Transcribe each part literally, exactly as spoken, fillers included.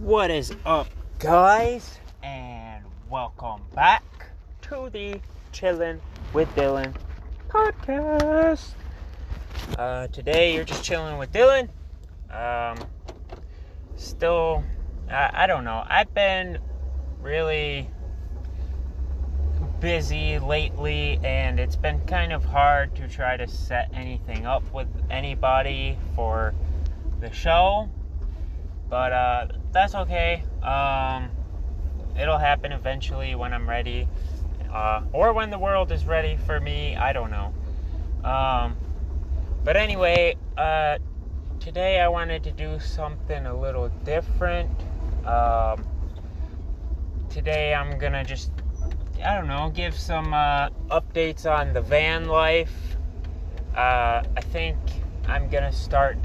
What is up, guys, and welcome back to the Chillin' with Dylan podcast. Uh, today you're just chilling with Dylan. Um, still, I, I don't know. I've been really busy lately, and it's been kind of hard to try to set anything up with anybody for the show. But uh, that's okay. Um, it'll happen eventually when I'm ready. Uh, or when the world is ready for me. I don't know. Um, but anyway, uh, today I wanted to do something a little different. Um, today I'm going to just, I don't know, give some uh, updates on the van life. Uh, I think I'm going to start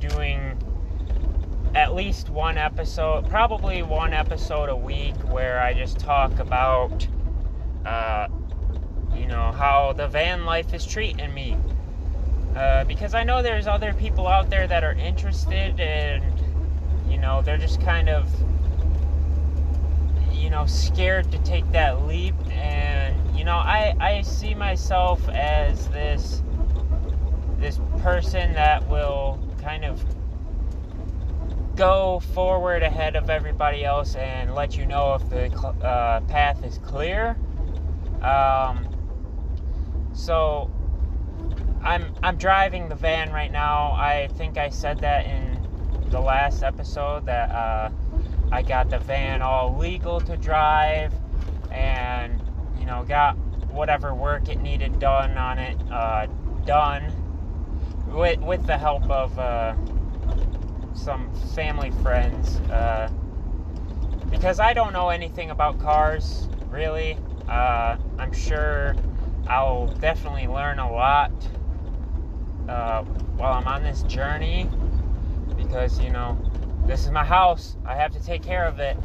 doing at least one episode, probably one episode a week, where I just talk about, uh, you know, how the van life is treating me. Uh, because I know there's other people out there that are interested, and, you know, they're just kind of, you know, scared to take that leap. And, you know, I, I see myself as this, this person that will kind of go forward ahead of everybody else and let you know if the uh, path is clear. Um, so I'm I'm driving the van right now. I think I said that in the last episode that uh, I got the van all legal to drive, and you know, got whatever work it needed done on it uh, done with with the help of Uh, some family friends, uh, because I don't know anything about cars, really. Uh, I'm sure I'll definitely learn a lot uh, while I'm on this journey, because, you know, this is my house. I have to take care of it,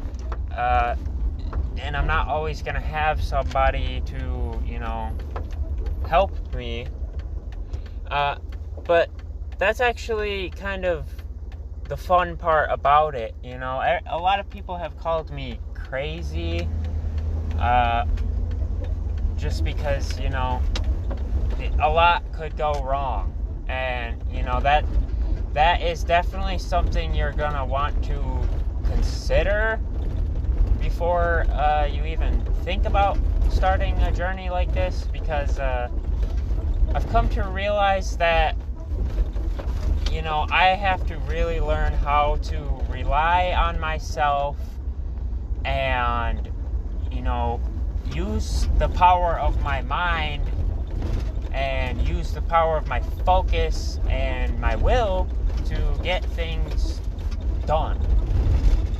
uh, and I'm not always going to have somebody to, you know, help me. Uh, but that's actually kind of the fun part about it. You know, a lot of people have called me crazy, uh, just because, you know, a lot could go wrong, and, you know, that, that is definitely something you're gonna want to consider before, uh, you even think about starting a journey like this, because, uh, I've come to realize that, you know, I have to really learn how to rely on myself and, you know, use the power of my mind and use the power of my focus and my will to get things done.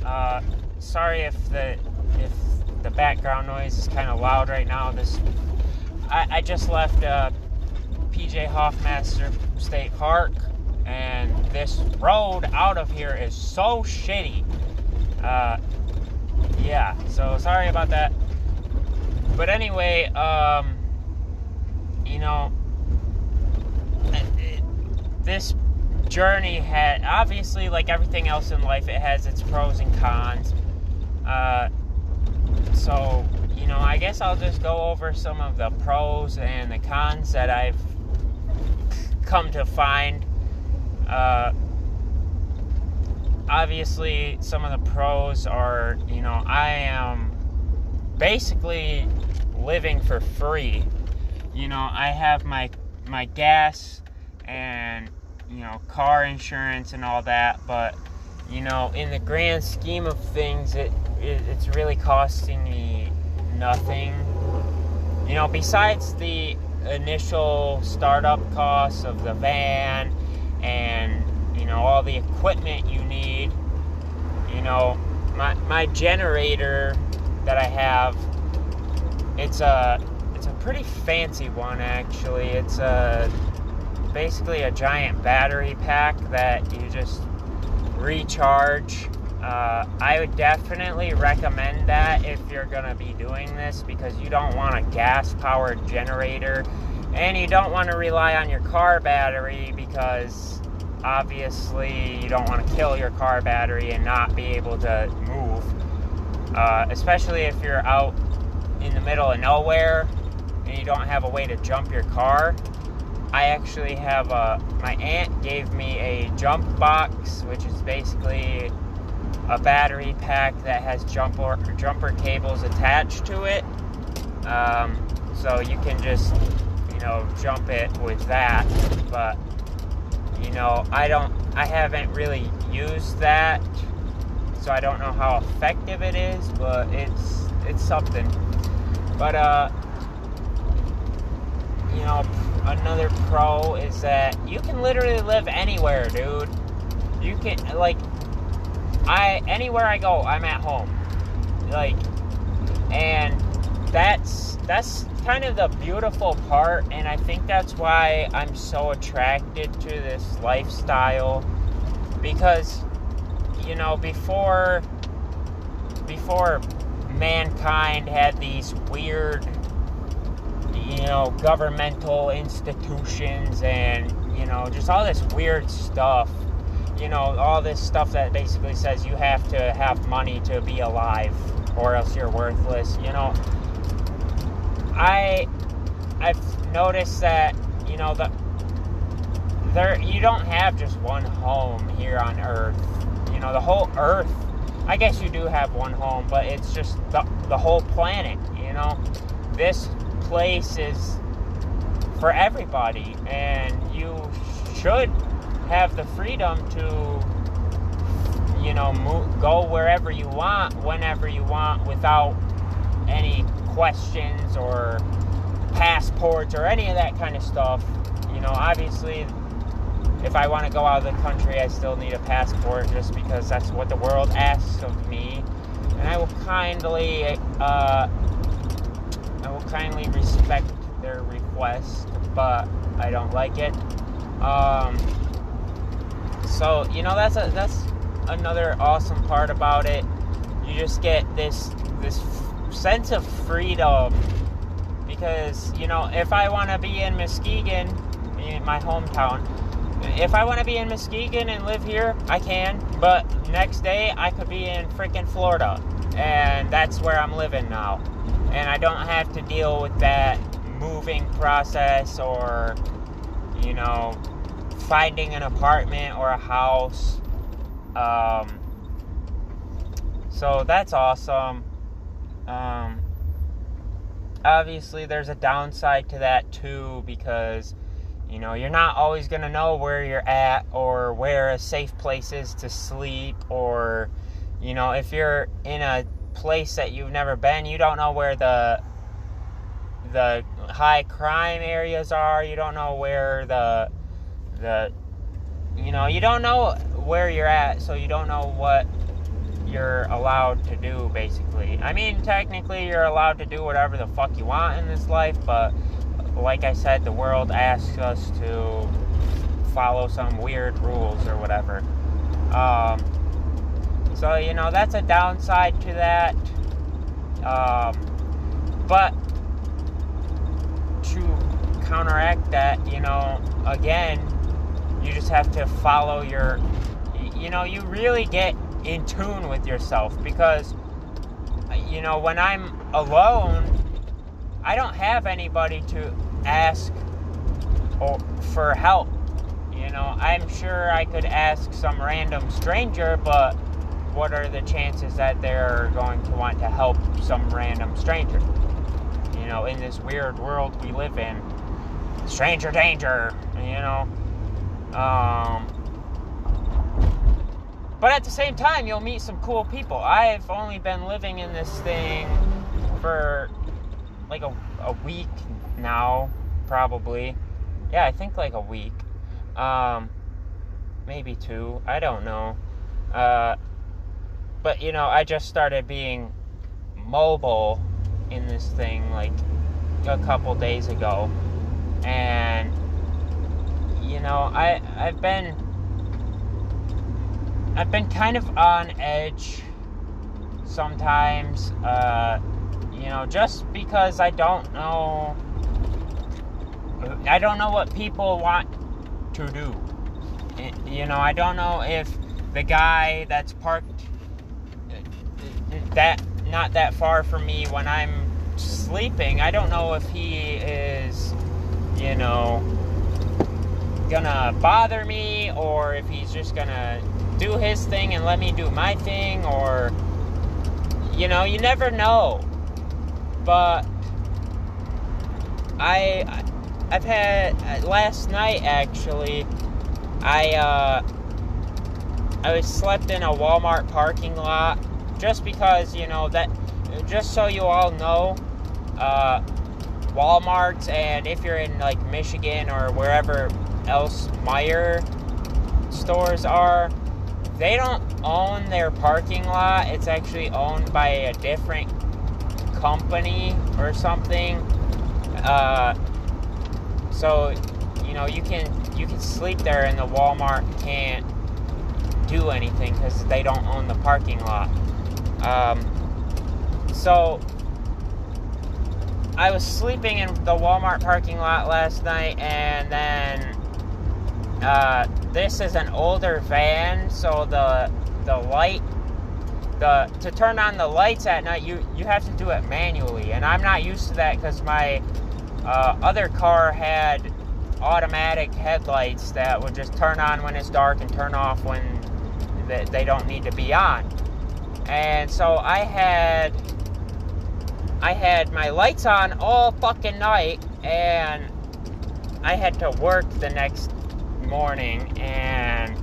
Uh, sorry if the if the background noise is kind of loud right now. This I, I just left uh, P J Hoffmaster State Park, and this road out of here is so shitty. Uh, yeah, so sorry about that. But anyway, um, you know, it, this journey had, obviously, like everything else in life, it has its pros and cons. Uh, so, you know, I guess I'll just go over some of the pros and the cons that I've come to find. Uh, obviously, some of the pros are, you know, I am basically living for free. You know, I have my, my gas and, you know, car insurance and all that, but, you know, in the grand scheme of things, it, it it's really costing me nothing. You know, besides the initial startup costs of the van and, you know, all the equipment you need. You know, my my generator that I have, it's a it's a pretty fancy one, actually. It's a basically a giant battery pack that you just recharge. Uh, I would definitely recommend that if you're gonna be doing this, because you don't want a gas-powered generator, and you don't want to rely on your car battery, because obviously you don't want to kill your car battery and not be able to move, uh, especially if you're out in the middle of nowhere and you don't have a way to jump your car. I actually have a, my aunt gave me a jump box, which is basically a battery pack that has jumper, jumper cables attached to it. Um, so you can just, you know, jump it with that. But, you know, I don't, I haven't really used that, so I don't know how effective it is, but it's, it's something. But, uh, you know, another pro is that you can literally live anywhere, dude. You can, like, I, anywhere I go, I'm at home. Like, and that's, that's kind of the beautiful part, and I think that's why I'm so attracted to this lifestyle, because, you know, before, before mankind had these weird, you know, governmental institutions and, you know, just all this weird stuff, you know, all this stuff that basically says you have to have money to be alive or else you're worthless, you know. I, I've noticed that, you know, the, there, you don't have just one home here on Earth, you know, the whole Earth, I guess you do have one home, but it's just the, the whole planet, you know. This place is for everybody, and you should have the freedom to, you know, move, go wherever you want, whenever you want, without any questions or passports or any of that kind of stuff. You know, obviously, if I want to go out of the country, I still need a passport just because that's what the world asks of me, and I will kindly, uh, I will kindly respect their request, but I don't like it. Um, so, you know, that's a, that's another awesome part about it. You just get this, this sense of freedom, because, you know, if I want to be in Muskegon, my hometown, if I want to be in Muskegon and live here, I can, but next day I could be in freaking Florida, and that's where I'm living now, and I don't have to deal with that moving process or, you know, finding an apartment or a house. Um, so that's awesome. Um, obviously there's a downside to that too, because, you know, you're not always going to know where you're at or where a safe place is to sleep, or, you know, if you're in a place that you've never been, you don't know where the, the high crime areas are. You don't know where the, the, you know, you don't know where you're at, so you don't know what you're allowed to do, basically. I mean, technically you're allowed to do whatever the fuck you want in this life, but like I said, the world asks us to follow some weird rules or whatever. Um, so, you know, that's a downside to that. Um, but to counteract that, you know, again, you just have to follow your, you know, you really get in tune with yourself, because, you know, when I'm alone, I don't have anybody to ask or for help. You know, I'm sure I could ask some random stranger, but what are the chances that they're going to want to help some random stranger? You know, in this weird world we live in, stranger danger, you know. Um, But at the same time, you'll meet some cool people. I've only been living in this thing for like a, a week now, probably. Yeah, I think like a week. Um, maybe two. I don't know. Uh, but, you know, I just started being mobile in this thing like a couple days ago. And, you know, I, I've been... I've been kind of on edge sometimes, uh, you know, just because I don't know, I don't know what people want to do, you know, I don't know if the guy that's parked that not that far from me when I'm sleeping, I don't know if he is, you know, gonna bother me, or if he's just gonna do his thing and let me do my thing, or, you know, you never know. But I, I've had, last night actually, I, uh, I was slept in a Walmart parking lot, just because, you know, that, just so you all know, uh, Walmarts, and if you're in, like, Michigan or wherever else Meijer stores are, they don't own their parking lot. It's actually owned by a different company or something. Uh, so, you know, you can you can sleep there, and the Walmart can't do anything because they don't own the parking lot. Um, so, I was sleeping in the Walmart parking lot last night, and then uh, this is an older van, so the the light, the to turn on the lights at night, you, you have to do it manually, and I'm not used to that because my uh, other car had automatic headlights that would just turn on when it's dark and turn off when they, they don't need to be on. And so I had, I had my lights on all fucking night, and I had to work the next morning, and,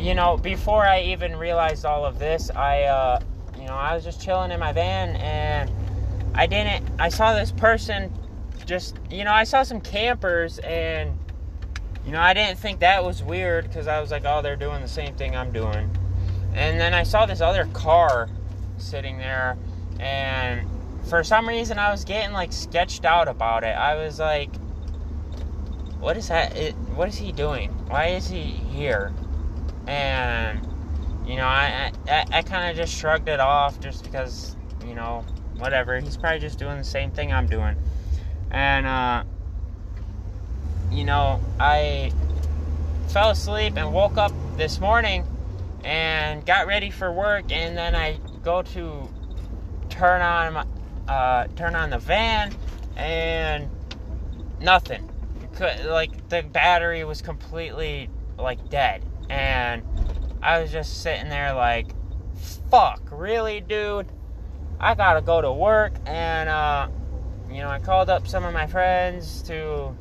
you know, before I even realized all of this, I, uh, you know, I was just chilling in my van, and I didn't, I saw this person just, you know, I saw some campers, and, you know, I didn't think that was weird, because I was like, oh, they're doing the same thing I'm doing. And then I saw this other car sitting there, and for some reason I was getting, like, sketched out about it. I was like, what is that? It, what is he doing? Why is he here? And, you know, I, I, I kind of just shrugged it off, just because, you know, whatever. He's probably just doing the same thing I'm doing. And, uh, you know, I fell asleep and woke up this morning and got ready for work, and then I go to turn on my, uh, turn on the van, and nothing. Like, the battery was completely, like, dead. And I was just sitting there like, fuck, really, dude? I gotta go to work. And, uh, you know, I called up some of my friends to...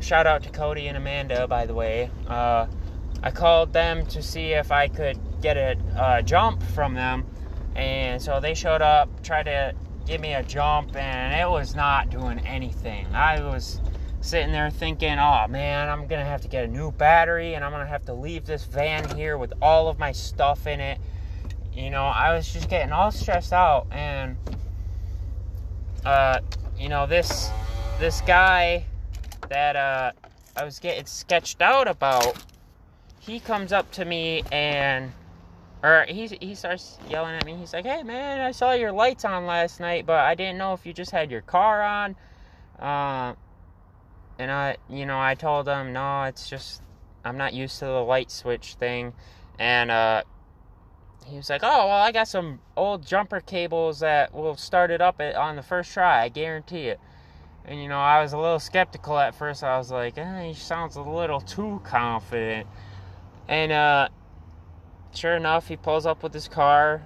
Shout out to Cody and Amanda, by the way. Uh, I called them to see if I could get a uh, jump from them. And so they showed up, tried to give me a jump, and it was not doing anything. I was... sitting there thinking, oh man, I'm gonna have to get a new battery, and I'm gonna have to leave this van here with all of my stuff in it. You know, I was just getting all stressed out, and uh, you know, this this guy that uh, I was getting sketched out about, he comes up to me and, or he he starts yelling at me. He's like, hey man, I saw your lights on last night, but I didn't know if you just had your car on. Uh, And I, you know, I told him, no, it's just, I'm not used to the light switch thing. And, uh, he was like, oh, well, I got some old jumper cables that will start it up at, on the first try, I guarantee it. And, you know, I was a little skeptical at first. I was like, eh, he sounds a little too confident. And, uh, sure enough, he pulls up with his car,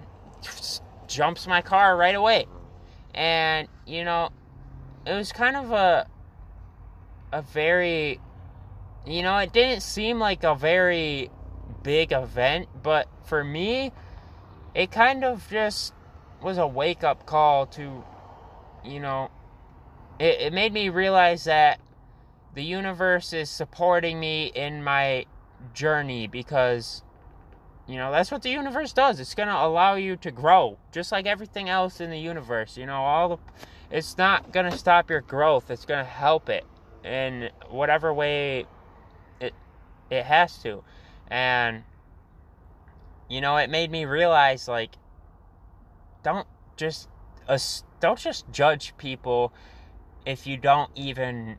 jumps my car right away. And, you know, it was kind of a... a very, you know, it didn't seem like a very big event, but for me, it kind of just was a wake-up call to, you know, it, it made me realize that the universe is supporting me in my journey, because, you know, that's what the universe does. It's going to allow you to grow, just like everything else in the universe. You know, all the, it's not going to stop your growth. It's going to help it in whatever way it it has to. And, you know, it made me realize, like, don't just uh, don't just judge people if you don't even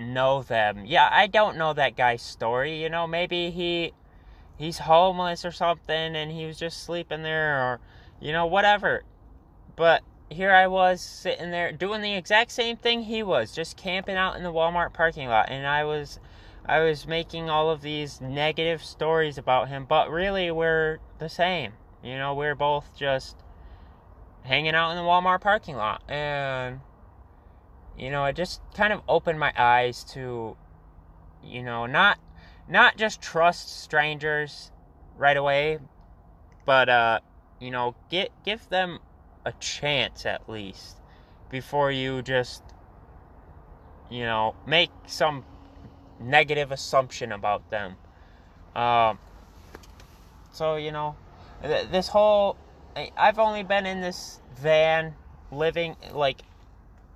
know them. Yeah, I don't know that guy's story. You know, maybe he he's homeless or something, and he was just sleeping there, or, you know, whatever. But here I was sitting there doing the exact same thing he was, just camping out in the Walmart parking lot, and I was I was making all of these negative stories about him, but really we're the same. You know, we're both just hanging out in the Walmart parking lot. And, you know, it just kind of opened my eyes to, you know, not not just trust strangers right away, but, uh, you know, get, give them a chance at least before you just, you know, make some negative assumption about them. Um, so, you know, th- this whole... I've only been in this van, living, like,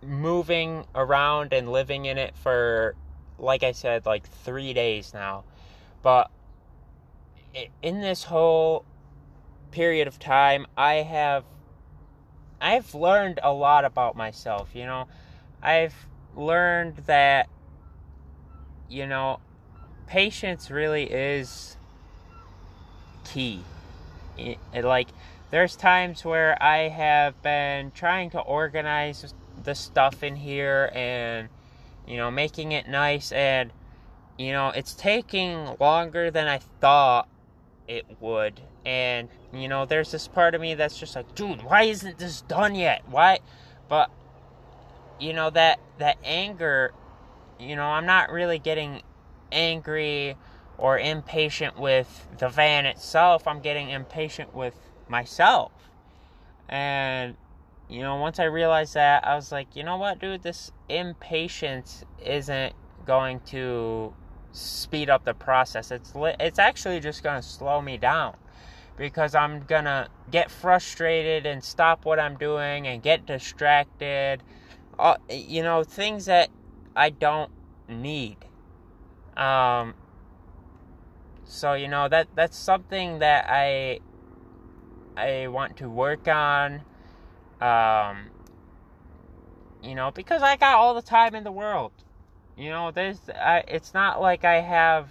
moving around and living in it for, like I said, like, three days now. But in this whole period of time, I have, I've learned a lot about myself, you know. I've learned that, you know, patience really is key. It, it, like... There's times where I have been trying to organize the stuff in here and, you know, making it nice. And, you know, it's taking longer than I thought it would. And, you know, there's this part of me that's just like, dude, why isn't this done yet? Why? But, you know, that, that anger, you know, I'm not really getting angry or impatient with the van itself. I'm getting impatient with myself. And, you know, once I realized that, I was like, you know what, dude, this impatience isn't going to speed up the process. It's li- it's actually just going to slow me down, because I'm going to get frustrated and stop what I'm doing and get distracted. Uh, you know, things that I don't need. Um, so, you know, that that's something that I... I want to work on, um, you know, because I got all the time in the world. You know, there's, I, it's not like I have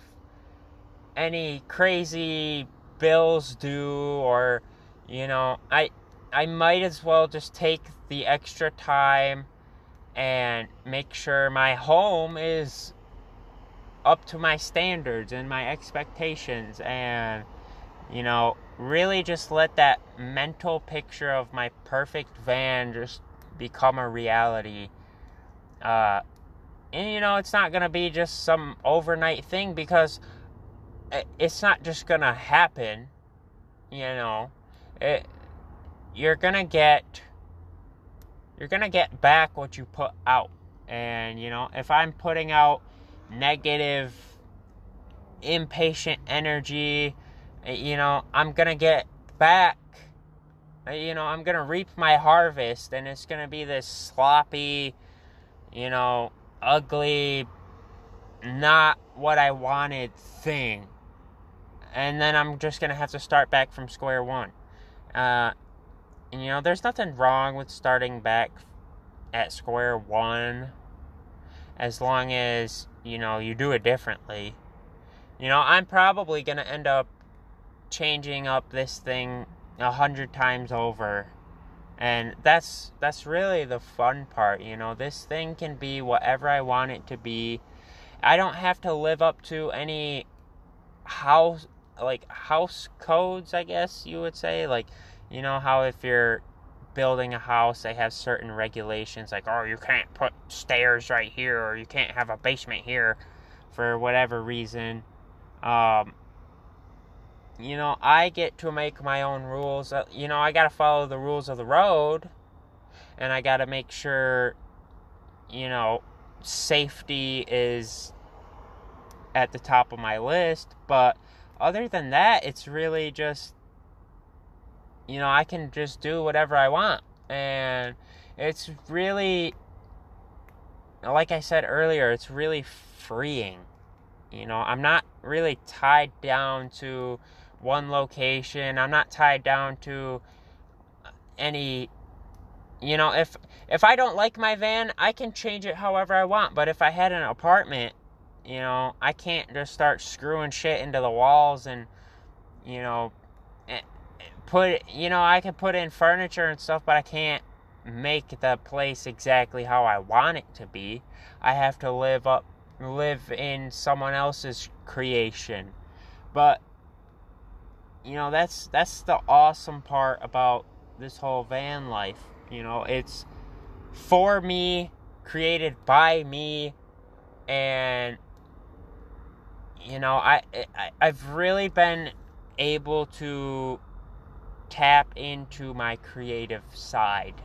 any crazy bills due, or, you know, I, I might as well just take the extra time and make sure my home is up to my standards and my expectations, and, you know, really just let that mental picture of my perfect van just become a reality. Uh, and, you know, it's not going to be just some overnight thing, because it's not just going to happen, you know. It, you're going to get, you're going to get back what you put out. And, you know, if I'm putting out negative, impatient energy, you know, I'm going to get back, you know, I'm going to reap my harvest, and it's going to be this sloppy, you know, ugly, not what I wanted thing. And then I'm just going to have to start back from square one. Uh, and, you know, there's nothing wrong with starting back at square one, as long as, you know, you do it differently. You know, I'm probably going to end up changing up this thing a hundred times over, and that's that's really the fun part. You know, this thing can be whatever I want it to be. I don't have to live up to any house like house codes, I guess you would say. Like, you know how if you're building a house, they have certain regulations, like, oh, you can't put stairs right here, or you can't have a basement here for whatever reason. um You know, I get to make my own rules. You know, I got to follow the rules of the road. And I got to make sure, you know, safety is at the top of my list. But other than that, it's really just, you know, I can just do whatever I want. And it's really, like I said earlier, it's really freeing. You know, I'm not really tied down to one location. I'm not tied down to any, You know, if if I don't like my van, I can change it however I want. But if I had an apartment, you know, I can't just start screwing shit into the walls and, you know, put, you know, I can put in furniture and stuff, but I can't make the place exactly how I want it to be. I have to live up, live in someone else's creation. But, you know, that's, that's the awesome part about this whole van life. You know, it's for me, created by me, and, you know, I, I I've really been able to tap into my creative side.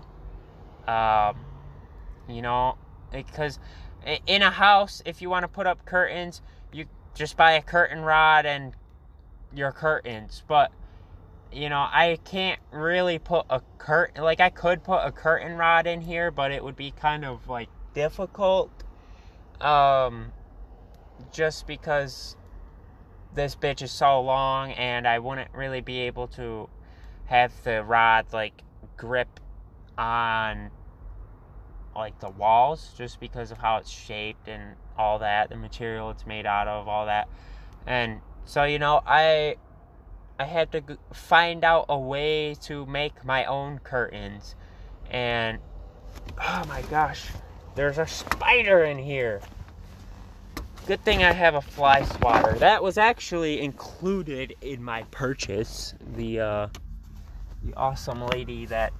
Um, you know, because in a house, if you want to put up curtains, you just buy a curtain rod and your curtains, but, you know, I can't really put a curtain, like, I could put a curtain rod in here, but it would be kind of, like, difficult, um, just because this bitch is so long, and I wouldn't really be able to have the rod, like, grip on, like, the walls, just because of how it's shaped and all that, the material it's made out of, all that, and so, you know, I... I had to find out a way to make my own curtains. And, oh my gosh, there's a spider in here. Good thing I have a fly swatter. That was actually included in my purchase. The, uh, the awesome lady that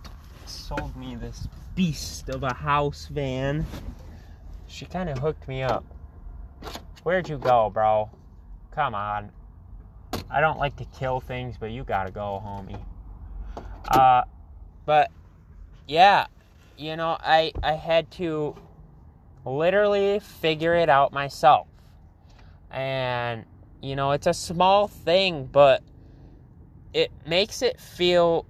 sold me this beast of a house van, she kind of hooked me up. Where'd you go, bro? Come on. I don't like to kill things, but you gotta go, homie. Uh, but, yeah, you know, I, I had to literally figure it out myself. And, you know, it's a small thing, but it makes it feel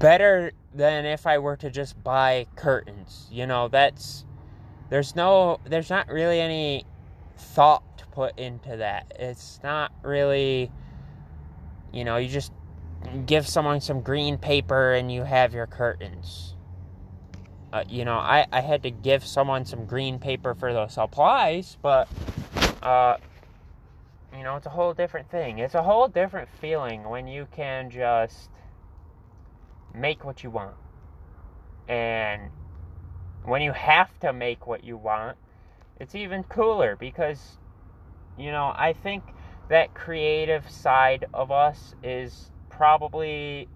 better than if I were to just buy curtains. You know, that's, there's no, there's not really any thought put into that. It's not really, you know, you just give someone some green paper and you have your curtains. Uh, you know, I, I had to give someone some green paper for the supplies, but, uh, you know, it's a whole different thing. It's a whole different feeling when you can just make what you want. And when you have to make what you want, it's even cooler because, you know, I think that creative side of us is probably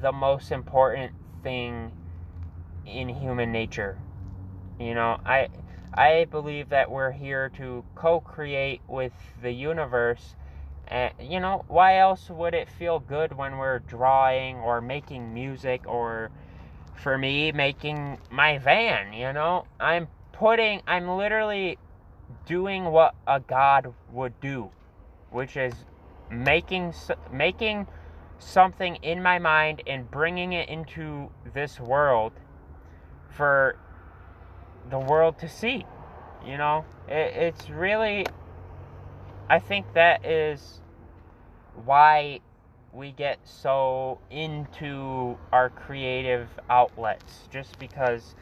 the most important thing in human nature. You know, I I believe that we're here to co-create with the universe. And, you know, why else would it feel good when we're drawing or making music or, for me, making my van, you know? I'm putting, I'm literally doing what a god would do, which is making making something in my mind and bringing it into this world for the world to see. You know, it, it's really, I think that is why we get so into our creative outlets, just because,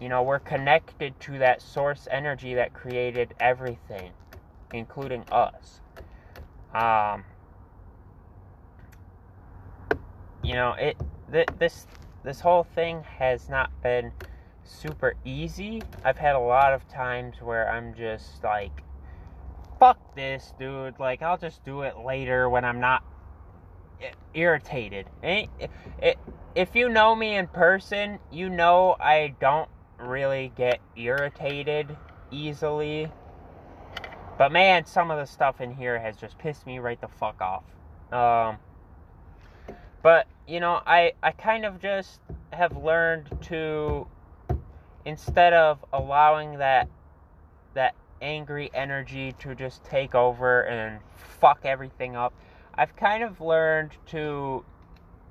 you know, we're connected to that source energy that created everything, including us. Um, you know, it th- this this whole thing has not been super easy. I've had a lot of times where I'm just like, fuck this, dude. Like, I'll just do it later when I'm not irritated. It, it, it, if you know me in person, you know I don't really get irritated easily, but man, some of the stuff in here has just pissed me right the fuck off. Um but you know, I I kind of just have learned to, instead of allowing that that angry energy to just take over and fuck everything up, I've kind of learned to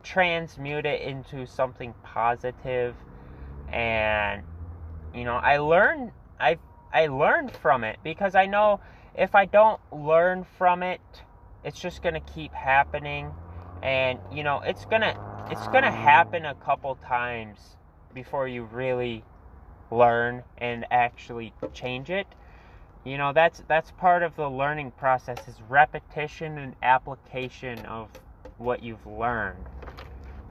transmute it into something positive. And you know, I learn, I I learned from it, because I know if I don't learn from it, it's just going to keep happening. And, you know, it's going to it's going to happen a couple times before you really learn and actually change it. You know, that's that's part of the learning process, is repetition and application of what you've learned.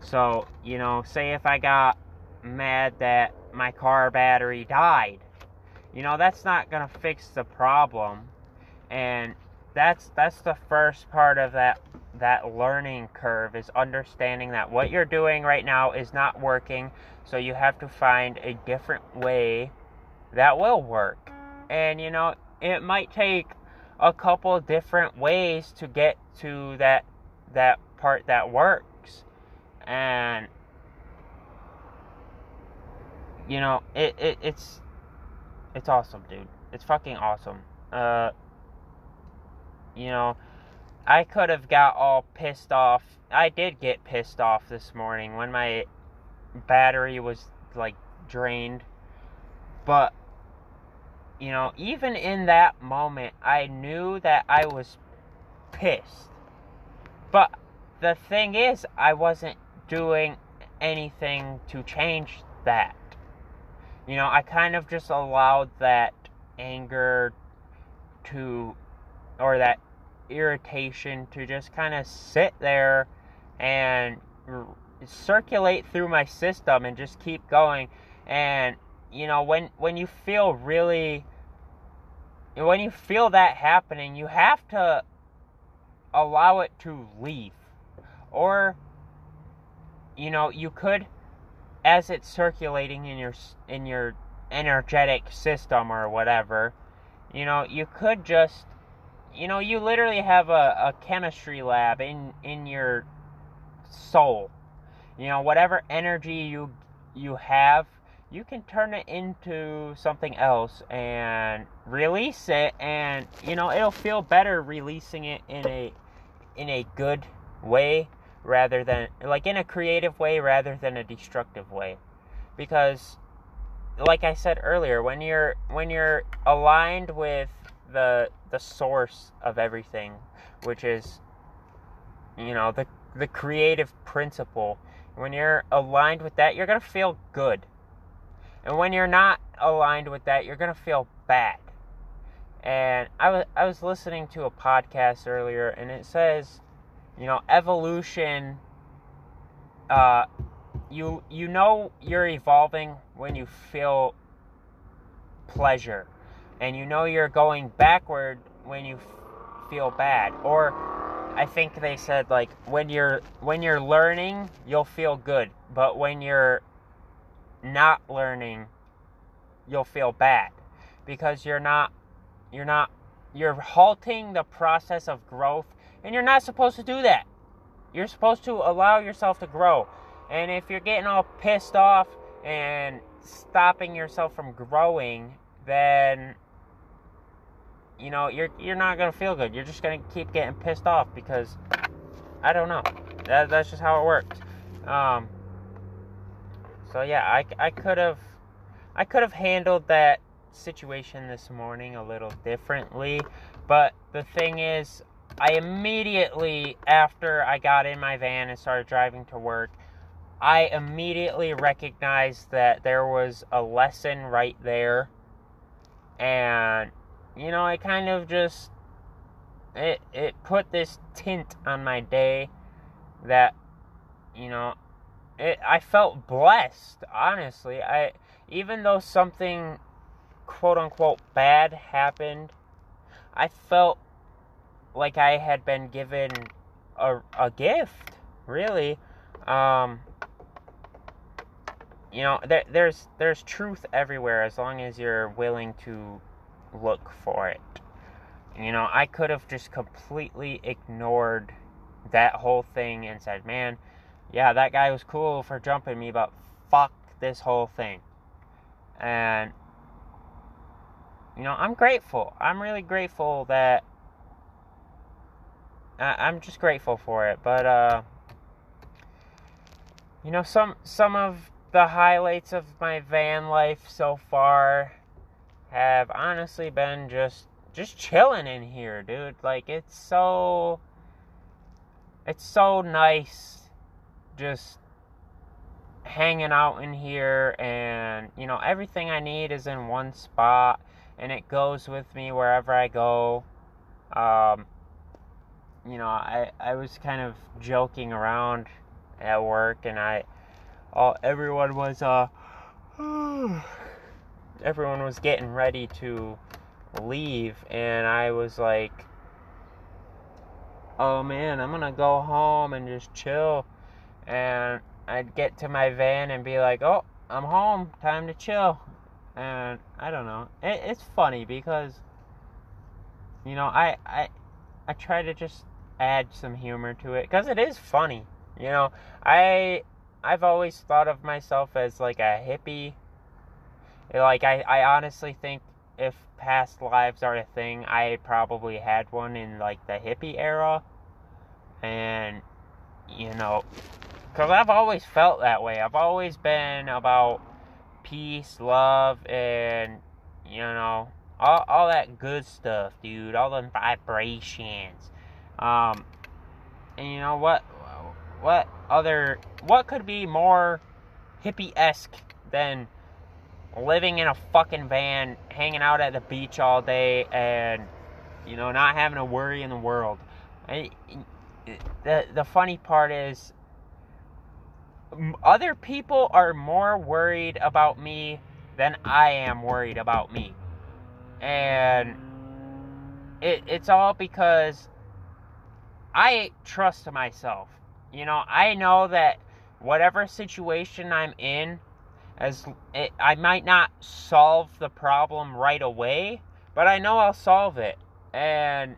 So, you know, say if I got mad that my car battery died, you know, that's not going to fix the problem. And that's that's the first part of that that learning curve, is understanding that what you're doing right now is not working, so you have to find a different way that will work. And, you know, it might take a couple different ways to get to that that part that works. And, you know, it, it it's it's awesome, dude. It's fucking awesome. Uh, you know, I could have got all pissed off. I did get pissed off this morning when my battery was, like, drained. But, you know, even in that moment, I knew that I was pissed. But the thing is, I wasn't doing anything to change that. You know, I kind of just allowed that anger to, or that irritation to just kind of sit there and r- circulate through my system and just keep going. And, you know, when, when you feel really, when you feel that happening, you have to allow it to leave. Or, you know, you could, as it's circulating in your in your energetic system or whatever, you know, you could just, you know, you literally have a, a chemistry lab in, in your soul. You know, whatever energy you you have, you can turn it into something else and release it, and, you know, it'll feel better releasing it in a in a good way, rather than, like, in a creative way rather than a destructive way. Because, like I said earlier, when you're when you're aligned with the the source of everything, which is, you know, the the creative principle, when you're aligned with that, you're going to feel good. And when you're not aligned with that, you're going to feel bad. And I was I was listening to a podcast earlier, and it says, you know, evolution, uh, you you know you're evolving when you feel pleasure. And you know you're going backward when you f- feel bad. Or I think they said, like, when you're when you're learning, you'll feel good. But when you're not learning, you'll feel bad. Because you're not, you're not, you're halting the process of growth. And you're not supposed to do that. You're supposed to allow yourself to grow. And if you're getting all pissed off and stopping yourself from growing, then, you know, you're you're not going to feel good. You're just going to keep getting pissed off because, I don't know. That, that's just how it works. Um, so, yeah, I, I could have I could have handled that situation this morning a little differently. But the thing is, I immediately, after I got in my van and started driving to work, I immediately recognized that there was a lesson right there. And, you know, I kind of just, it it put this tint on my day that, you know, it, I felt blessed, honestly. I even though something, quote-unquote, bad happened, I felt like I had been given a, a gift, really. Um, you know, there, there's there's truth everywhere, as long as you're willing to look for it. You know, I could have just completely ignored that whole thing and said, man, yeah, that guy was cool for jumping me, but fuck this whole thing. And, you know, I'm grateful. I'm really grateful that, I'm just grateful for it. But, uh, you know, some some of the highlights of my van life so far have honestly been just, just chilling in here, dude. Like, it's so, it's so nice just hanging out in here, and you know, everything I need is in one spot, and it goes with me wherever I go. Um, you know, I, I was kind of joking around at work, and I, all everyone was uh, everyone was getting ready to leave, and I was like, oh man, I'm gonna go home and just chill. And I'd get to my van and be like, oh, I'm home, time to chill. And I don't know, it, it's funny because, you know, I, I I try to just add some humor to it, because it is funny. You know, I, I've always thought of myself as like a hippie. Like, I, I honestly think if past lives are a thing, I probably had one in like the hippie era. And, you know, because I've always felt that way. I've always been about peace, love, and, you know, all, all that good stuff, dude. All them vibrations. Um, and you know, what what other, what could be more hippie-esque than living in a fucking van, hanging out at the beach all day, and, you know, not having a worry in the world. I, the, the funny part is, other people are more worried about me than I am worried about me. And it, it's all because I trust myself. You know, I know that whatever situation I'm in, as it, I might not solve the problem right away, but I know I'll solve it. And,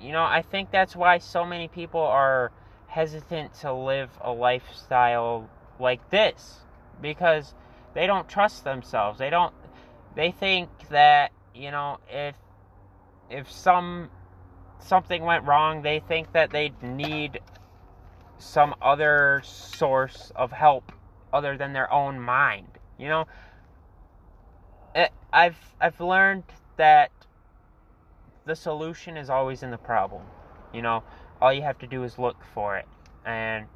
you know, I think that's why so many people are hesitant to live a lifestyle like this, because they don't trust themselves. They don't, they think that, you know, if if some something went wrong, they think that they'd need some other source of help other than their own mind. You know, it, I've I've learned that the solution is always in the problem. You know, all you have to do is look for it. And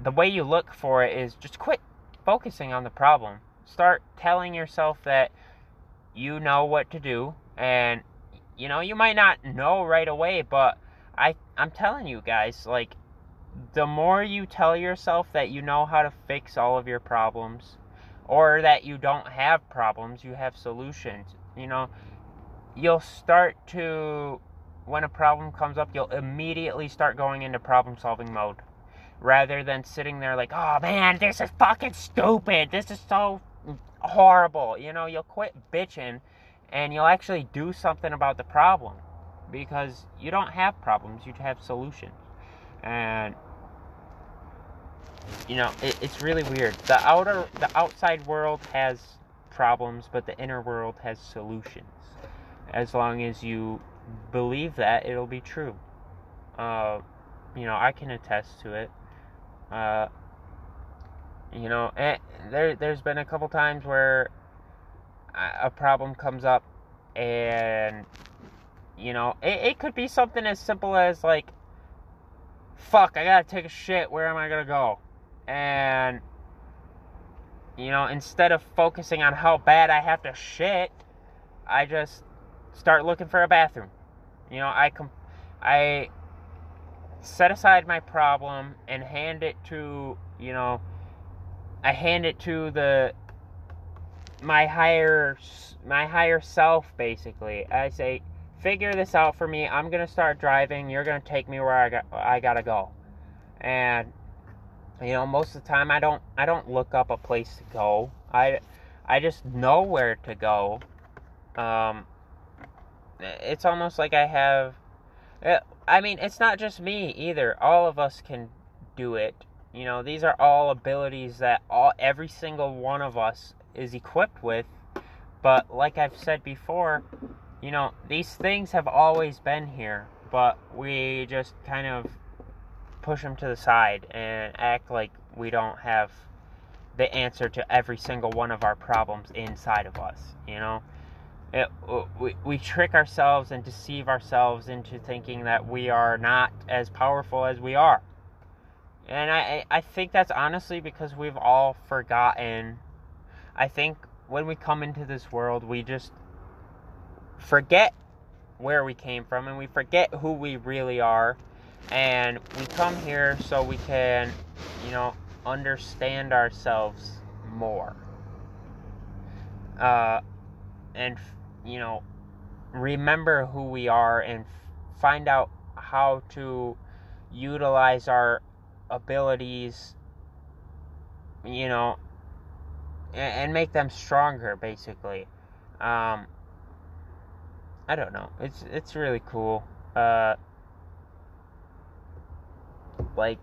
the way you look for it is just quit focusing on the problem. Start telling yourself that you know what to do. And, you know, you might not know right away, but I, I'm telling you guys, like, the more you tell yourself that you know how to fix all of your problems, or that you don't have problems, you have solutions, you know, you'll start to... when a problem comes up, you'll immediately start going into problem-solving mode, rather than sitting there like, oh man, this is fucking stupid, this is so horrible. You know, you'll quit bitching, and you'll actually do something about the problem, because you don't have problems, you have solutions. And, you know, it, it's really weird. The outer, the outside world has problems, but the inner world has solutions. As long as you believe that, it'll be true. Uh, you know, I can attest to it. Uh, you know, and there, there's been a couple times where a problem comes up, and, you know, it, it could be something as simple as, like, fuck, I gotta take a shit, where am I gonna go? And, you know, instead of focusing on how bad I have to shit, I just start looking for a bathroom. You know, I com- I set aside my problem and hand it to, you know, I hand it to the, my higher, my higher self, basically. I say, figure this out for me, I'm gonna start driving, you're gonna take me where I got, I gotta go. And, you know, most of the time, I don't, I don't look up a place to go, I, I just know where to go. um, It's almost like I have... I mean, it's not just me either. All of us can do it. You know, these are all abilities that all every single one of us is equipped with. But like I've said before, you know, these things have always been here, but we just kind of push them to the side and act like we don't have the answer to every single one of our problems inside of us, you know? It, we, we trick ourselves and deceive ourselves into thinking that we are not as powerful as we are. And I, I think that's honestly because we've all forgotten. I think when we come into this world, we just forget where we came from, and we forget who we really are. And we come here so we can, you know, understand ourselves more. Uh, and, you know, remember who we are and find out how to utilize our abilities, you know, and, and make them stronger, basically. Um, I don't know. It's, it's really cool. Uh, like,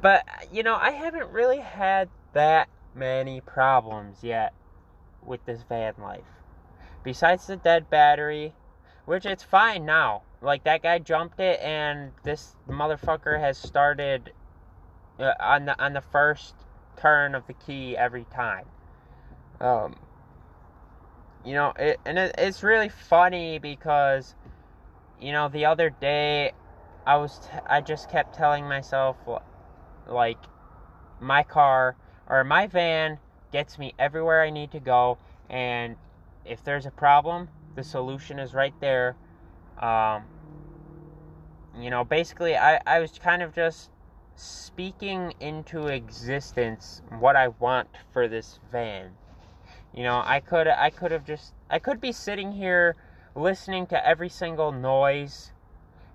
but, you know, I haven't really had that many problems yet with this van life. Besides the dead battery, which it's fine now. Like, that guy jumped it, and this motherfucker has started uh, on the on the first turn of the key every time. Um, you know, it, and it, it's really funny because, you know, the other day, I was t- I just kept telling myself, like, my car or my van gets me everywhere I need to go, and if there's a problem, the solution is right there. Um, you know, basically, I, I was kind of just speaking into existence what I want for this van. You know, I could I could have just I could be sitting here listening to every single noise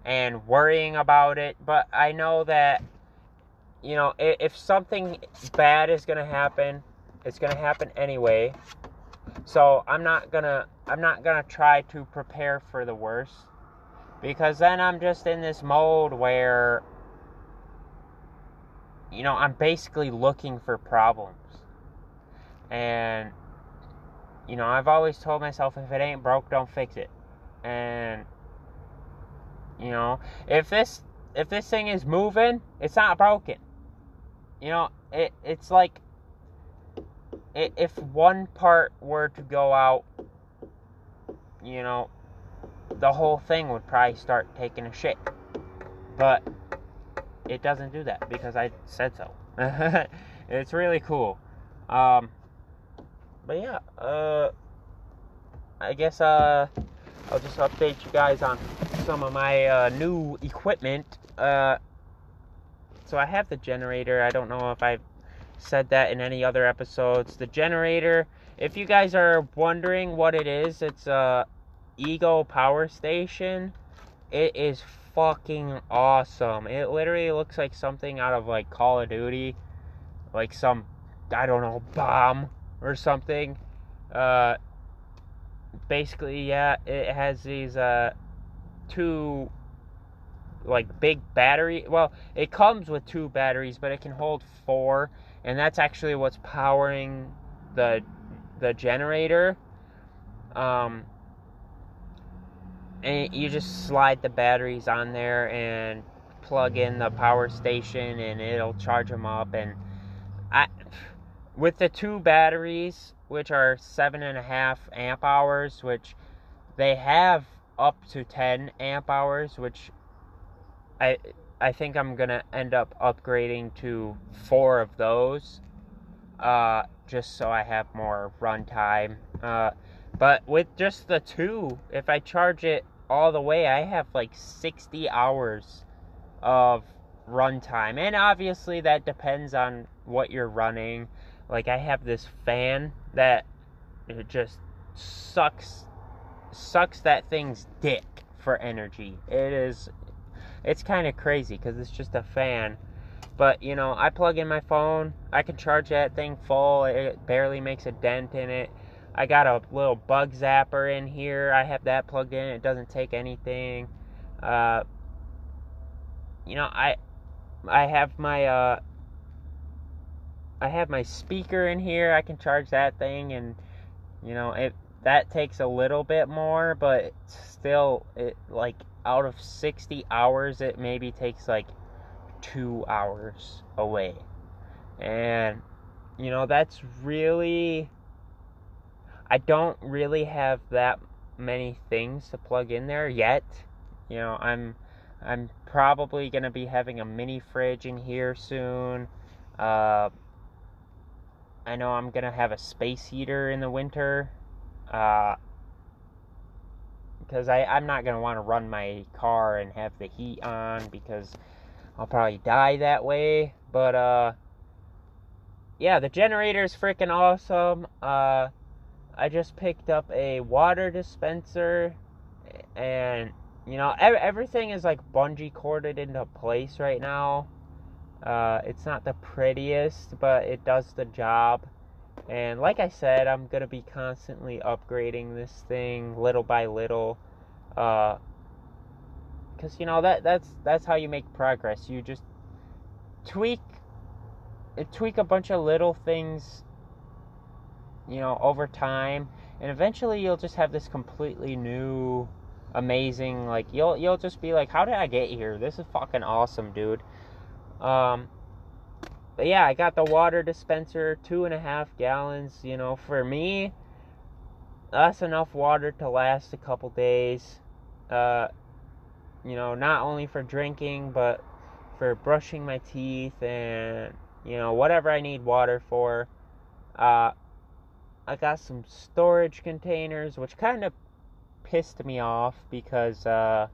and worrying about it, but I know that, you know, if, if something bad is gonna happen, it's gonna happen anyway. So I'm not gonna I'm not gonna try to prepare for the worst, because then I'm just in this mode where, you know, I'm basically looking for problems. And, you know, I've always told myself, if it ain't broke, don't fix it. And, you know, if this if this thing is moving, it's not broken. You know, it it's like, if one part were to go out, you know, the whole thing would probably start taking a shit. But it doesn't do that because I said so. It's really cool. Um, but yeah, uh, I guess uh, I'll just update you guys on some of my uh, new equipment. Uh, so I have the generator. I don't know if I've said that in any other episodes. The generator, if you guys are wondering what it is, it's a Ego Power Station. It is fucking awesome. It literally looks like something out of, like, Call of Duty, like some, I don't know, bomb or something. Uh, basically, yeah, it has these uh two, like, big battery. Well, it comes with two batteries, but it can hold four. And that's actually what's powering the the generator. Um, and you just slide the batteries on there and plug in the power station, and it'll charge them up. And I, with the two batteries, which are seven and a half amp hours, which they have up to ten amp hours, which I. I think I'm going to end up upgrading to four of those, uh, just so I have more runtime. Uh, but with just the two, if I charge it all the way, I have like sixty hours of runtime. And obviously that depends on what you're running. Like, I have this fan that it just sucks, sucks that thing's dick for energy. It is... It's kind of crazy because it's just a fan. But, you know, I plug in my phone. I can charge that thing full. It barely makes a dent in it. I got a little bug zapper in here. I have that plugged in. It doesn't take anything. Uh, you know, I I have my uh, I have my speaker in here. I can charge that thing, and, you know, it that takes a little bit more, but still, it like. Out of sixty hours, it maybe takes like two hours away. And, you know, that's really, I don't really have that many things to plug in there yet. You know, I'm I'm probably going to be having a mini fridge in here soon. Uh, I know I'm going to have a space heater in the winter. Uh, because I, I'm not going to want to run my car and have the heat on, because I'll probably die that way. But, uh, yeah, the generator is freaking awesome. Uh, I just picked up a water dispenser, and, you know, ev- everything is, like, bungee corded into place right now. Uh, it's not the prettiest, but it does the job. And like I said, I'm going to be constantly upgrading this thing little by little. Uh, because, you know, that that's that's how you make progress. You just tweak, tweak a bunch of little things, you know, over time. And eventually you'll just have this completely new, amazing, like, you'll you'll just be like, how did I get here? This is fucking awesome, dude. Um... But yeah, I got the water dispenser, two and a half gallons, you know, for me, that's enough water to last a couple days, uh, you know, not only for drinking, but for brushing my teeth and, you know, whatever I need water for. uh, I got some storage containers, which kind of pissed me off, because, uh,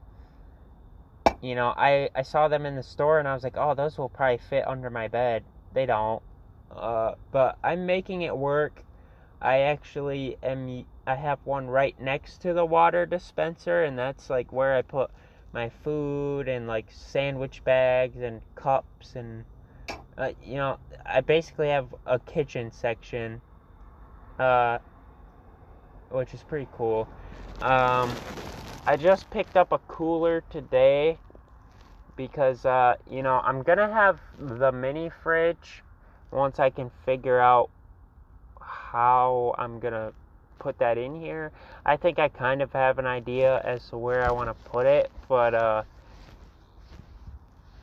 you know, I, I saw them in the store, and I was like, oh, those will probably fit under my bed. They don't. Uh, but I'm making it work. I actually am, I have one right next to the water dispenser, and that's, like, where I put my food and, like, sandwich bags and cups and, uh, you know, I basically have a kitchen section, uh, which is pretty cool. Um, I just picked up a cooler today, because, uh, you know, I'm going to have the mini fridge once I can figure out how I'm going to put that in here. I think I kind of have an idea as to where I want to put it, but, uh,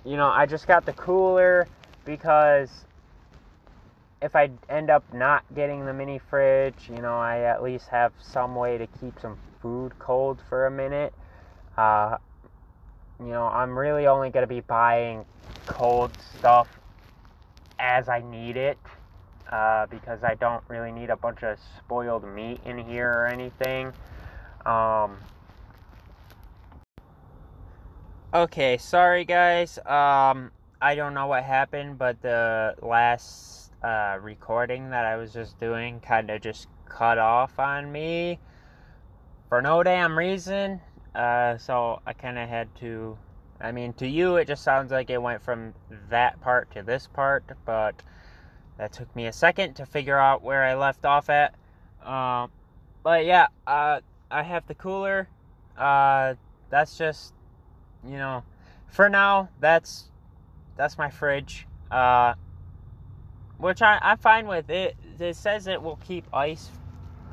you know, I just got the cooler because if I end up not getting the mini fridge, you know, I at least have some way to keep some food cold for a minute. Uh, You know, I'm really only going to be buying cold stuff as I need it, uh, because I don't really need a bunch of spoiled meat in here or anything. Um, okay, sorry guys. Um, I don't know what happened, but the last uh, recording that I was just doing kind of just cut off on me for no damn reason. Uh, so I kind of had to, I mean, to you, it just sounds like it went from that part to this part, but that took me a second to figure out where I left off at. Um, but yeah, uh, I have the cooler. Uh, that's just, you know, for now, that's, that's my fridge. Uh, which I, I'm fine with it. It says it will keep ice,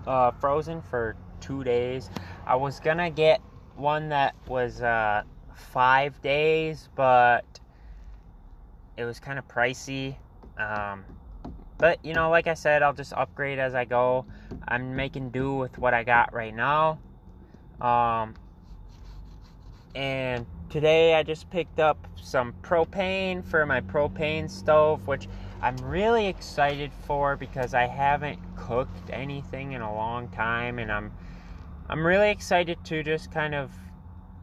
uh, frozen for two days. I was gonna get one that was uh five days, but it was kind of pricey. Um but you know, like I said, I'll just upgrade as I go. I'm making do with what I got right now. Um and today I just picked up some propane for my propane stove, which I'm really excited for because I haven't cooked anything in a long time, and I'm I'm really excited to just kind of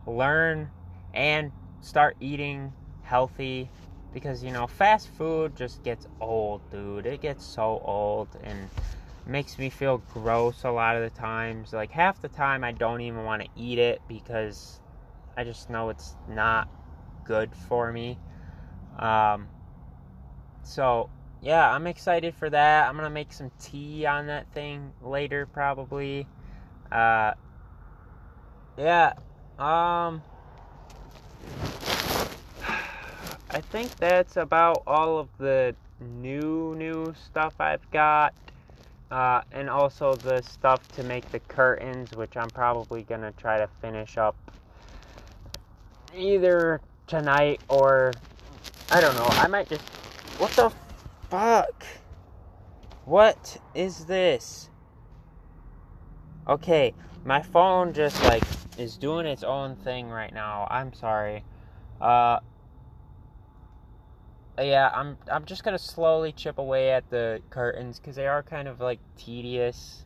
learn and start eating healthy, because, you know, fast food just gets old, dude. It gets so old and makes me feel gross a lot of the times. Like, half the time I don't even want to eat it because I just know it's not good for me. Um, so, yeah, I'm excited for that. I'm going to make some tea on that thing later, probably. Uh, yeah, um, I think that's about all of the new, new stuff I've got, uh, and also the stuff to make the curtains, which I'm probably gonna try to finish up either tonight or, I don't know, I might just, what the fuck, what is this? Okay, my phone just, like, is doing its own thing right now. I'm sorry. Uh, yeah, I'm I'm just gonna slowly chip away at the curtains because they are kind of like tedious,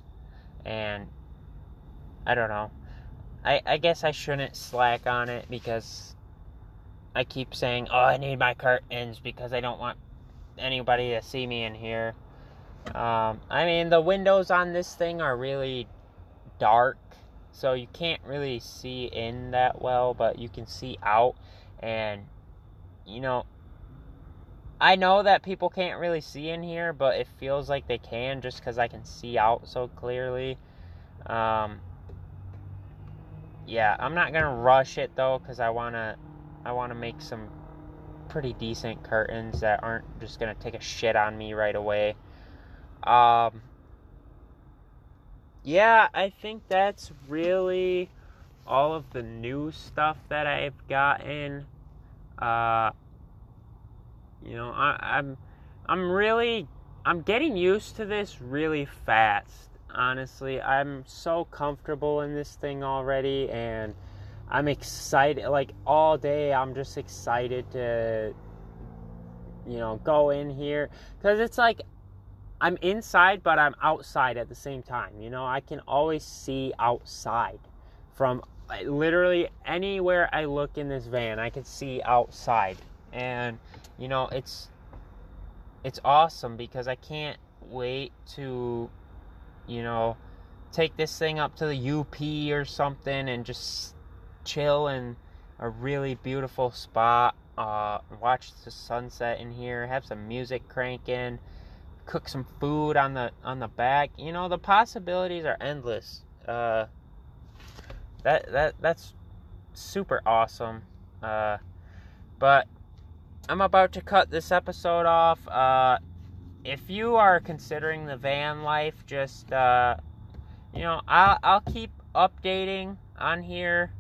and I don't know. I I guess I shouldn't slack on it because I keep saying, "Oh, I need my curtains," because I don't want anybody to see me in here. Um, I mean, the windows on this thing are really dark, so you can't really see in that well, but you can see out, and, you know, I know that people can't really see in here, but it feels like they can just because I can see out so clearly. Um, yeah, I'm not going to rush it, though, because I want to I want to make some pretty decent curtains that aren't just going to take a shit on me right away. Um, yeah, I think that's really all of the new stuff that I've gotten. Uh, you know, I, I'm, I'm really, I'm getting used to this really fast, honestly. I'm so comfortable in this thing already, and I'm excited, like, all day I'm just excited to, you know, go in here, because it's like, I'm inside, but I'm outside at the same time. You know, I can always see outside from literally anywhere I look in this van. I can see outside, and you know, it's it's awesome because I can't wait to, you know, take this thing up to the U P or something and just chill in a really beautiful spot. Uh, watch the sunset in here. Have some music cranking. Cook some food on the on the back. You know, the possibilities are endless. Uh, that that that's super awesome. Uh, but I'm about to cut this episode off. Uh, if you are considering the van life, just uh, you know, I'll I'll keep updating on here.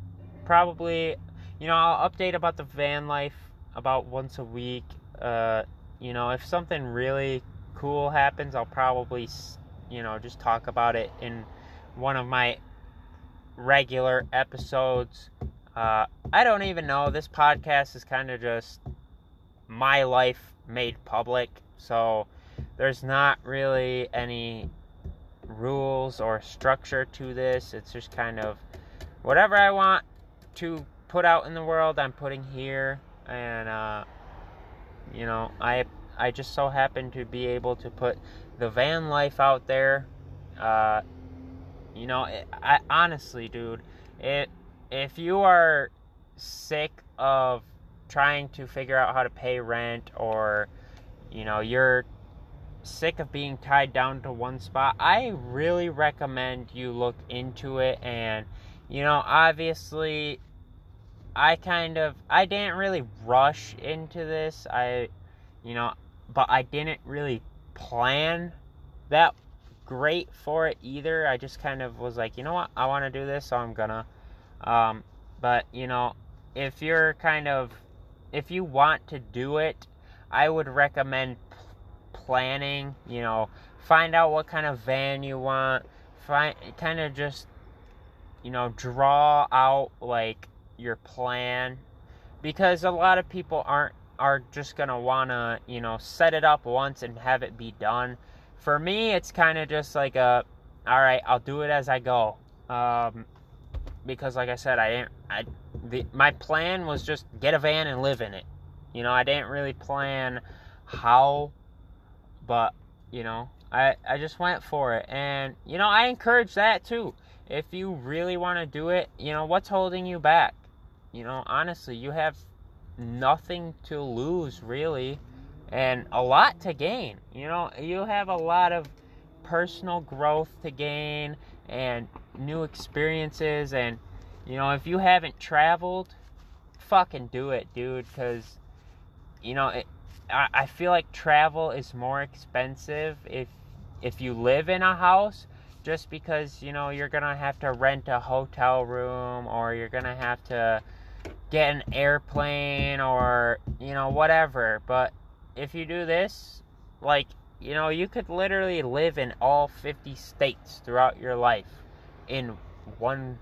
Probably, you know, I'll update about the van life about once a week. Uh, you know, if something really cool happens, I'll probably, you know, just talk about it in one of my regular episodes. Uh, I don't even know. This podcast is kind of just my life made public, so there's not really any rules or structure to this. It's just kind of whatever I want to put out in the world, I'm putting here, and, uh, you know, I I just so happen to be able to put the van life out there. Uh, you know, it, I, honestly, dude, it, if you are sick of trying to figure out how to pay rent, or, you know, you're sick of being tied down to one spot, I really recommend you look into it. And, you know, obviously, I kind of, I didn't really rush into this. I, you know, but I didn't really plan that great for it either. I just kind of was like, you know what, I want to do this, so I'm gonna. Um, but, you know, if you're kind of, if you want to do it, I would recommend p- planning, you know, find out what kind of van you want, find, kind of just, you know, draw out, like, your plan, because a lot of people aren't, are just gonna wanna, you know, set it up once and have it be done. For me, it's kind of just like a, all right, I'll do it as I go, um, because like I said, I didn't, I, the, my plan was just get a van and live in it. You know, I didn't really plan how, but, you know, I, I just went for it, and, you know, I encourage that too. If you really want to do it, you know, what's holding you back? You know, honestly, you have nothing to lose, really, and a lot to gain. You know, you have a lot of personal growth to gain and new experiences, and, you know, if you haven't traveled, fucking do it, dude, because, you know, it, I, I feel like travel is more expensive if if you live in a house, just because, you know, you're gonna have to rent a hotel room, or you're gonna have to get an airplane, or, you know, whatever. But if you do this, like, you know, you could literally live in all fifty states throughout your life in one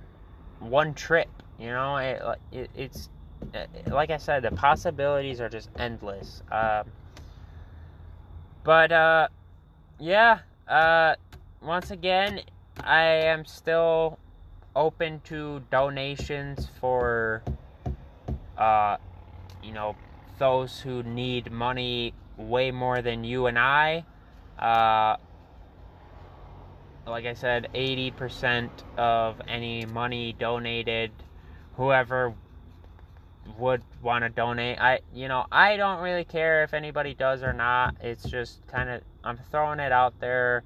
one trip. You know, it, it it's like I said, the possibilities are just endless. Um, but, uh, yeah, uh, once again, I am still open to donations for, uh, you know, those who need money way more than you and I. Uh, like I said, eighty percent of any money donated, whoever would want to donate. I, you know, I don't really care if anybody does or not. It's just kind of, I'm throwing it out there.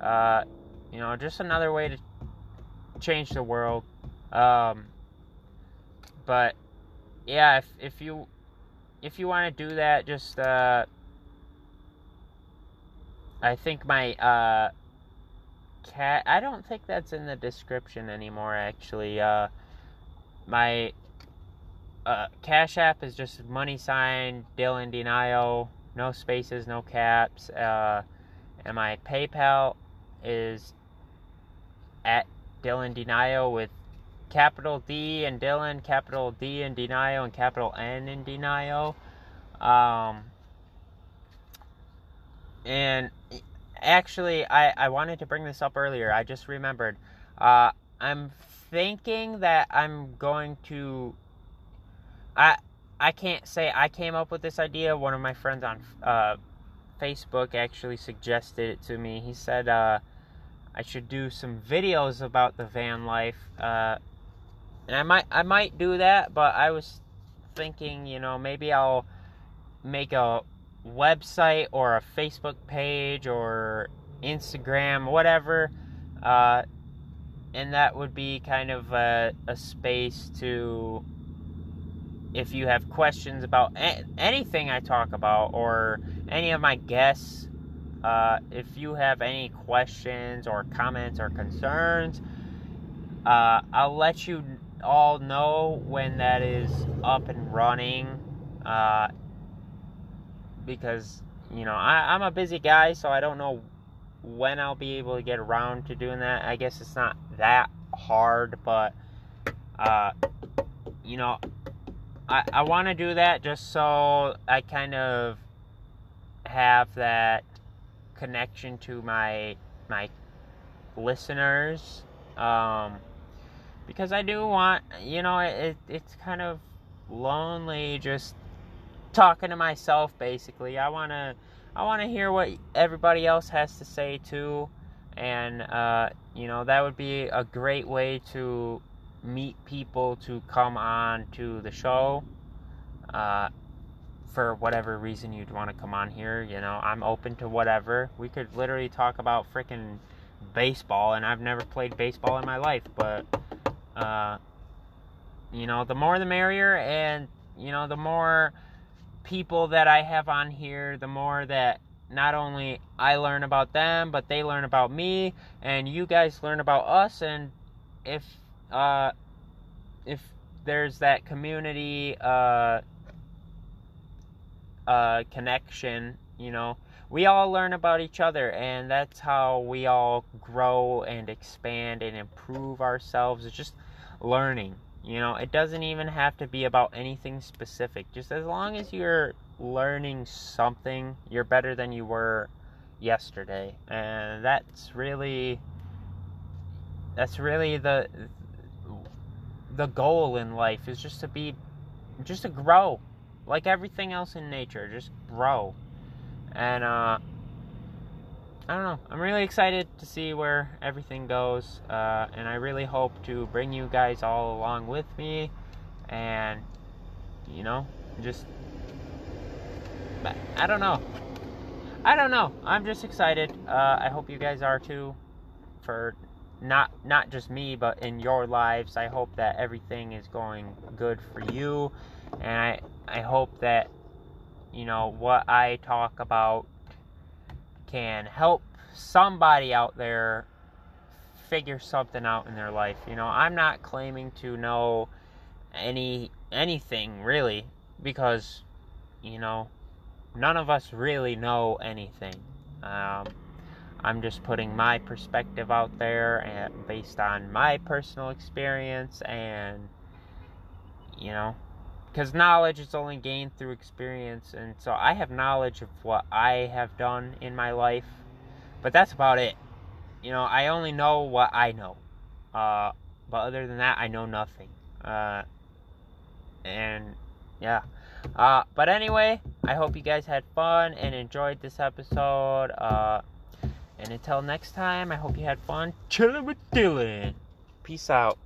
Uh, you know, just another way to change the world. Um, but yeah, if, if you, if you want to do that, just, uh, I think my, uh, cat, I don't think that's in the description anymore, actually. Uh, my, uh, Cash App is just money sign, Dylan Denio, no spaces, no caps. Uh, and my PayPal is at Dylan Denio with capital D and Dylan, capital D and Denio, and capital N and Denio. Um, and actually, I, I wanted to bring this up earlier. I just remembered. Uh, I'm thinking that I'm going to... I I can't say I came up with this idea. One of my friends on uh, Facebook actually suggested it to me. He said... Uh, I should do some videos about the van life, uh, and I might, I might do that, but I was thinking, you know, maybe I'll make a website or a Facebook page or Instagram, whatever, uh, and that would be kind of a, a space to, if you have questions about a- anything I talk about or any of my guests, Uh, if you have any questions or comments or concerns, uh, I'll let you all know when that is up and running, uh, because, you know, I, I'm a busy guy, so I don't know when I'll be able to get around to doing that. I guess it's not that hard, but, uh, you know, I, I want to do that just so I kind of have that connection to my my listeners, um because I do want, you know, it, it it's kind of lonely just talking to myself, basically. I want to I want to hear what everybody else has to say too, and uh you know, that would be a great way to meet people to come on to the show, uh for whatever reason you'd want to come on here. You know, I'm open to whatever. We could literally talk about freaking baseball, and I've never played baseball in my life, but, uh, you know, the more the merrier, and, you know, the more people that I have on here, the more that not only I learn about them, but they learn about me, and you guys learn about us, and if, uh, if there's that community, uh, Uh, connection, you know, we all learn about each other, and that's how we all grow and expand and improve ourselves. It's just learning, you know. It doesn't even have to be about anything specific. Just as long as you're learning something, you're better than you were yesterday, and that's really that's really the the goal in life, is just to be just to grow. Like everything else in nature, just grow. And, uh, I don't know. I'm really excited to see where everything goes. Uh, and I really hope to bring you guys all along with me. And, you know, just... I don't know. I don't know. I'm just excited. Uh, I hope you guys are too. For not, not just me, but in your lives. I hope that everything is going good for you. And I... I hope that, you know, what I talk about can help somebody out there figure something out in their life. You know, I'm not claiming to know any anything, really, because, you know, none of us really know anything. Um, I'm just putting my perspective out there, and based on my personal experience, and, you know, because knowledge is only gained through experience. And so I have knowledge of what I have done in my life, but that's about it. You know, I only know what I know. Uh, but other than that, I know nothing. Uh, and yeah. Uh, but anyway, I hope you guys had fun and enjoyed this episode. Uh, and until next time, I hope you had fun chilling with Dylan. Peace out.